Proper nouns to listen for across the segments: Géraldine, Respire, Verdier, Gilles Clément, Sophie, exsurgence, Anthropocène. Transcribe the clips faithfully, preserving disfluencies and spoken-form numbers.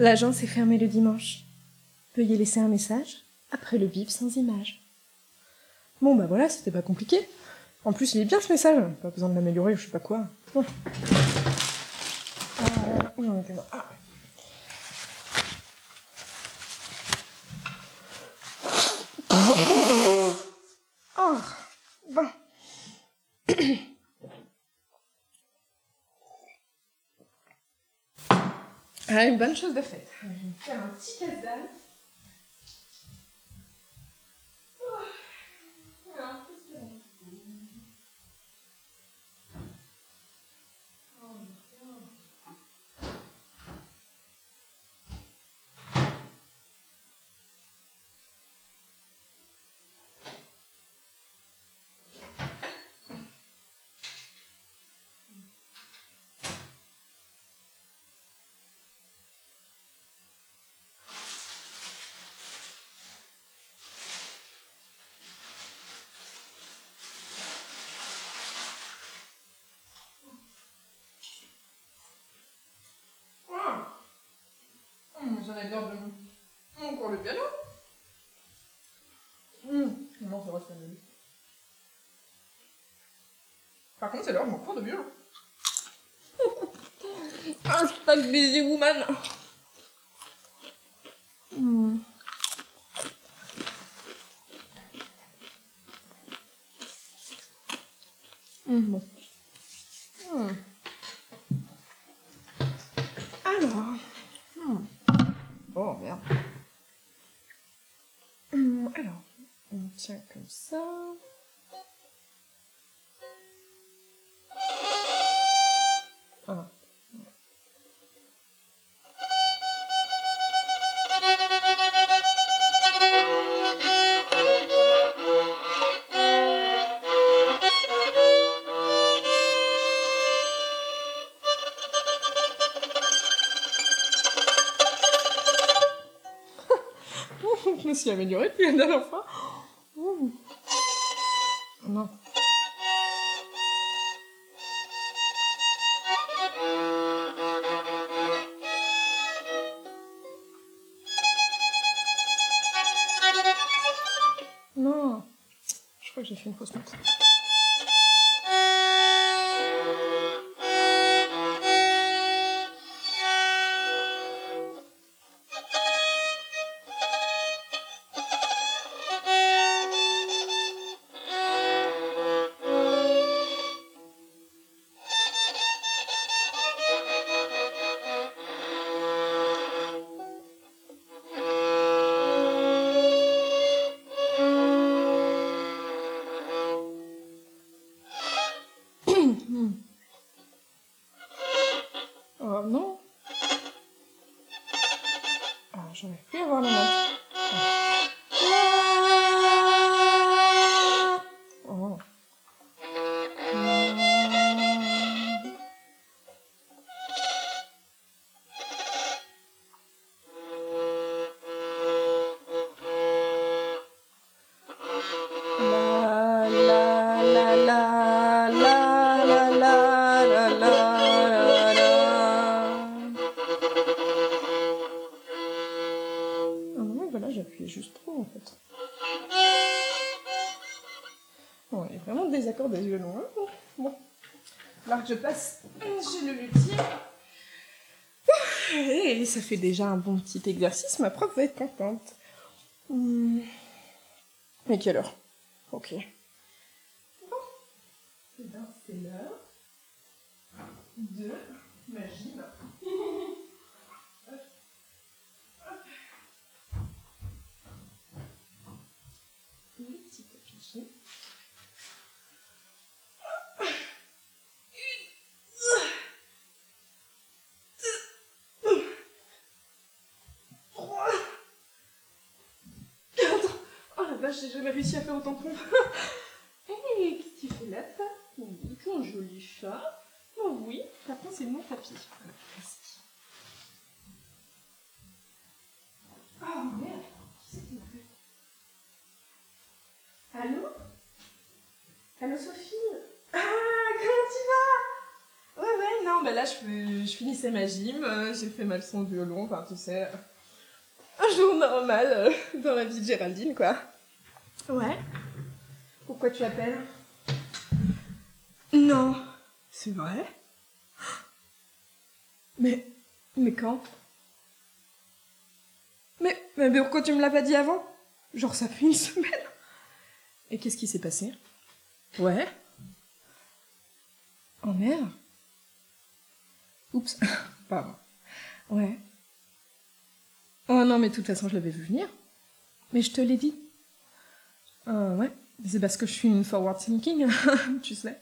L'agence est fermée le dimanche. Veuillez laisser un message après le bip sans image. Bon bah voilà, c'était pas compliqué. En plus, il est bien ce message. Pas besoin de l'améliorer, je sais pas quoi. Oh. Euh, non, non. Ah. Oh. Bon. Ah, une bonne chose de faite. Je vais me faire un petit casse-dalle. J'en adore le... encore le piano. Mmh. Non, ça reste un début. Par contre, c'est l'heure de mon cours de violon. Ah, je suis pas busy woman. Mmh. Mmh. Mmh. Alors... Mmh. Oh merde. Hum, alors, on tient comme ça. Ah. Je me suis améliorée depuis la dernière fois. Ouh. Non. Non. Je crois que j'ai fait une fausse note. Non. Ah, j'arrive plus à voir la note. Ah. Oh. La la la la la la la la la. J'appuie juste trop en fait. Bon, il y a vraiment des accords des violons. Hein. Bon, alors que je passe chez le luthier. Et ça fait déjà un bon petit exercice, ma prof va être contente. Hum. Mais quelle heure? Ok. Bon, c'est bien, c'est l'heure de magie. J'ai jamais réussi à faire autant de pompes. Hé, qu'est-ce qu'il fait là, ça? Oui, ton joli chat. Oh oui, par contre, c'est mon tapis. Oh merde, qui c'est qui m'a fait? Allô? Allô, Sophie? Ah, comment tu vas? Ouais, ouais, non, bah. ben là, je, je finissais ma gym, j'ai fait ma leçon de violon, enfin, tu sais, un jour normal euh, dans la vie de Géraldine, quoi. Ouais. Pourquoi tu appelles? Non. C'est vrai? Mais... mais quand? Mais... mais pourquoi tu me l'as pas dit avant? Genre, ça fait une semaine. Et qu'est-ce qui s'est passé? Ouais. En mer? Oups. Pardon. Ouais. Oh non, mais de toute façon, je l'avais vu venir. Mais je te l'ai dit. Euh, ouais. C'est parce que je suis une forward thinking, tu sais.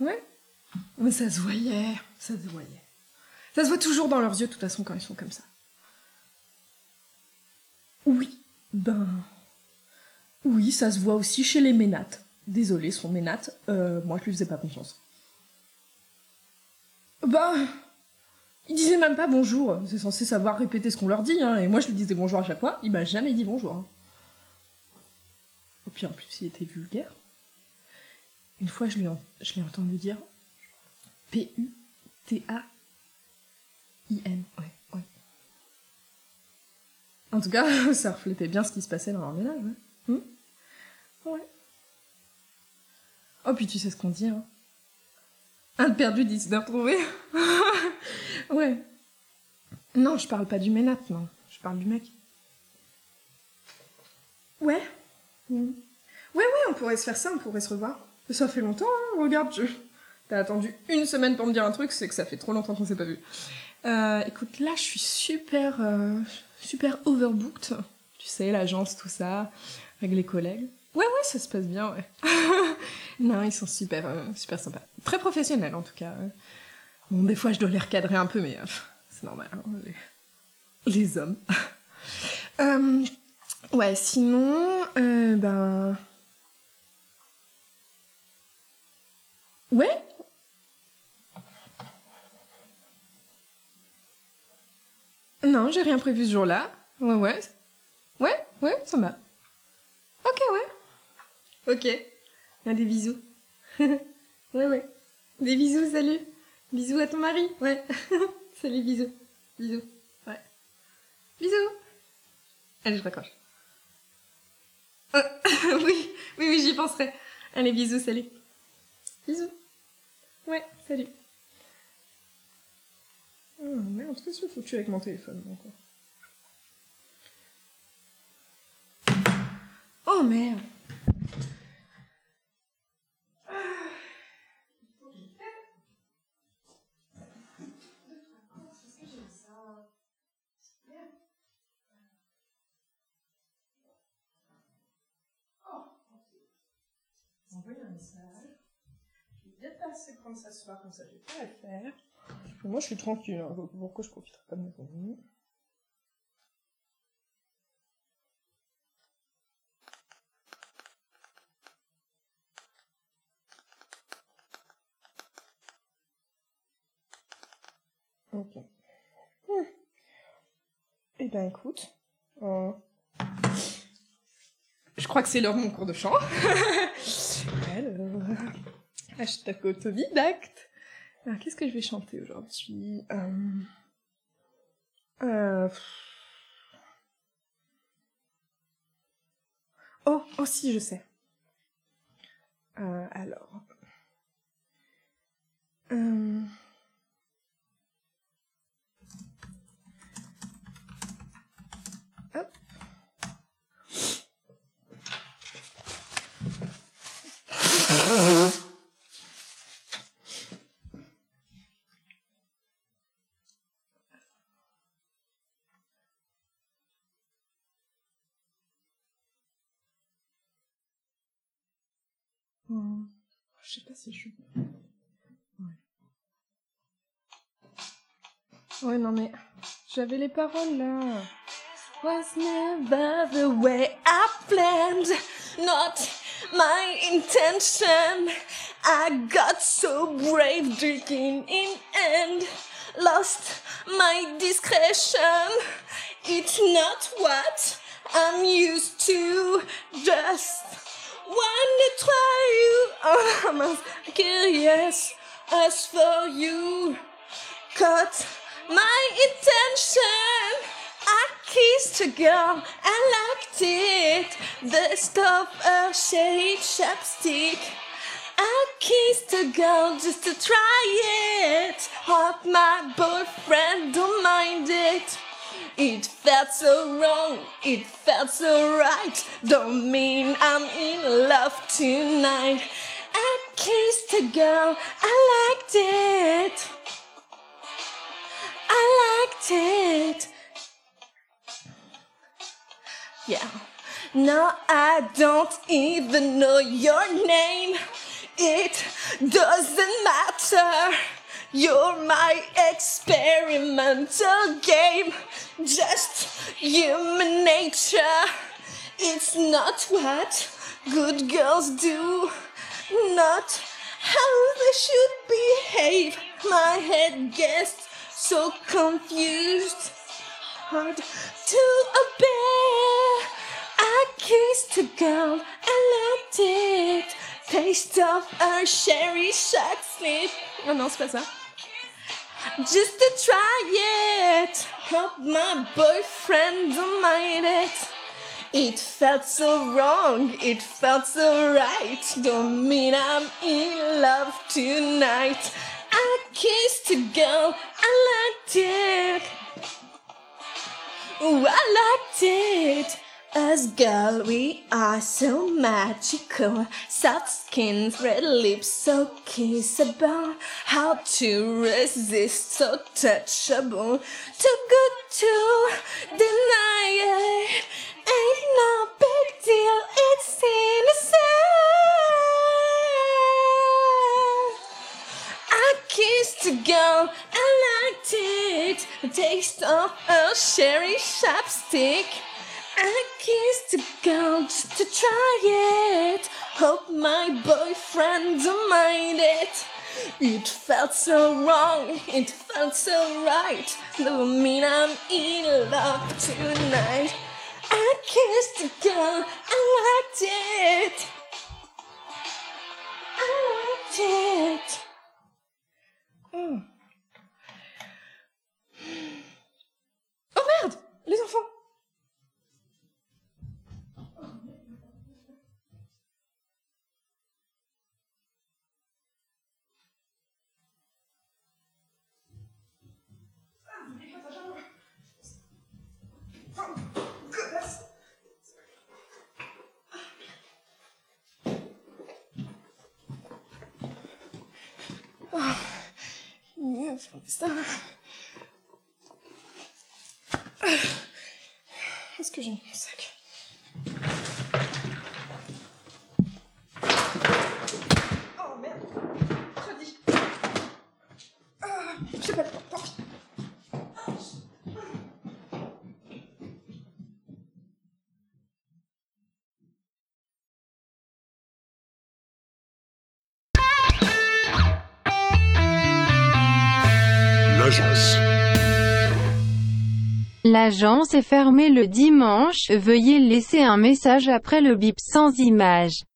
Ouais. Mais ça se voyait. Ça se voyait. Ça se voit toujours dans leurs yeux, de toute façon, quand ils sont comme ça. Oui. Ben... oui, ça se voit aussi chez les ménates. Désolée, son ménate, euh, moi je lui faisais pas confiance. Ben... il disait même pas bonjour. C'est censé savoir répéter ce qu'on leur dit, hein. Et moi je lui disais bonjour à chaque fois, il m'a jamais dit bonjour. Hein. Et puis en plus, il était vulgaire. Une fois, je l'ai en... entendu dire... P U T A I N. Ouais. En tout cas, ça reflétait bien ce qui se passait dans leur ménage, ouais. Mmh. Ouais. Oh, puis tu sais ce qu'on dit, hein. Un de perdu, dix de retrouvé. Ouais. Non, je parle pas du ménate, non. Je parle du mec. Ouais. Mmh. Ouais, ouais, on pourrait se faire ça, on pourrait se revoir. Ça fait longtemps, hein, regarde, je... t'as attendu une semaine pour me dire un truc, c'est que ça fait trop longtemps qu'on s'est pas vu. Euh, écoute, là, je suis super... Euh... super overbooked, tu sais, l'agence, tout ça, avec les collègues. Ouais, ouais, ça se passe bien, ouais. Non, ils sont super, euh, super sympas. Très professionnels, en tout cas. Ouais. Bon, des fois, je dois les recadrer un peu, mais euh, c'est normal, hein, les... les hommes. euh, ouais, sinon, euh, ben... ouais. Non, j'ai rien prévu ce jour-là. Ouais, ouais. Ouais, ouais, ça va. Ok, ouais. Ok. Ah, des bisous. Ouais, ouais. Des bisous, salut. Bisous à ton mari. Ouais. Salut, bisous. Bisous. Ouais. Bisous. Allez, je raccroche. Euh, oui, oui, oui, j'y penserai. Allez, bisous, salut. Bisous. Ouais, salut. Oh merde, qu'est-ce que je suis foutu avec mon téléphone, encore. Oh merde. Oh, envoyer un message. Je vais bien passer prendre ça ce soir, comme ça je vais pas le faire. Moi, je suis tranquille. Hein. Pourquoi je profiterai pas de mes amis? Ok. Mmh. Eh ben, écoute. Euh... Je crois que c'est l'heure de mon cours de chant. Alors... hashtag autodidacte. Alors, qu'est-ce que je vais chanter aujourd'hui? euh... Euh... Oh, oh si, je sais. Euh, alors... Euh... Hop. Je sais pas si je... ouais. Ouais, non, mais... j'avais les paroles, là. Was never the way I planned, not my intention. I got so brave, drinking in and lost my discretion. It's not what I'm used to, just... wanna try you, oh, I'm as curious as for you. got my intention. I kissed a girl and liked it. The stuff a shade chapstick. I kissed a girl just to try it. Hope my boyfriend don't mind it. It felt so wrong, it felt so right. Don't mean I'm in love tonight. I kissed a girl, I liked it. I liked it. Yeah. No, I don't even know your name. It doesn't matter. You're my experimental game. Just human nature. It's not what good girls do. Not how they should behave. My head gets so confused. Hard to obey. I kissed a girl. I loved it. Taste of a cherry chapstick. Oh non, c'est pas ça. Just to try it, hope my boyfriend don't mind it. It felt so wrong, it felt so right. Don't mean I'm in love tonight. I kissed a girl, I liked it. Ooh, I liked it. Us girl, we are so magical. Soft skin, red lips, so kissable. How to resist, so touchable. Too good to deny it. Ain't no big deal, it's innocent. I kissed a girl, I liked it. The taste of a cherry chapstick. I kissed a girl just to try it. Hope my boyfriend don't mind it. It felt so wrong, it felt so right. Don't mean I'm in love tonight. I kissed a girl, I liked it. I liked it. Mm. Oh merde, les enfants. Oh, mieux faire ça. Est-ce que j'ai mis mon sac? Oh merde, redis. Ah, je sais pas. L'agence est fermée le dimanche, veuillez laisser un message après le bip sans image.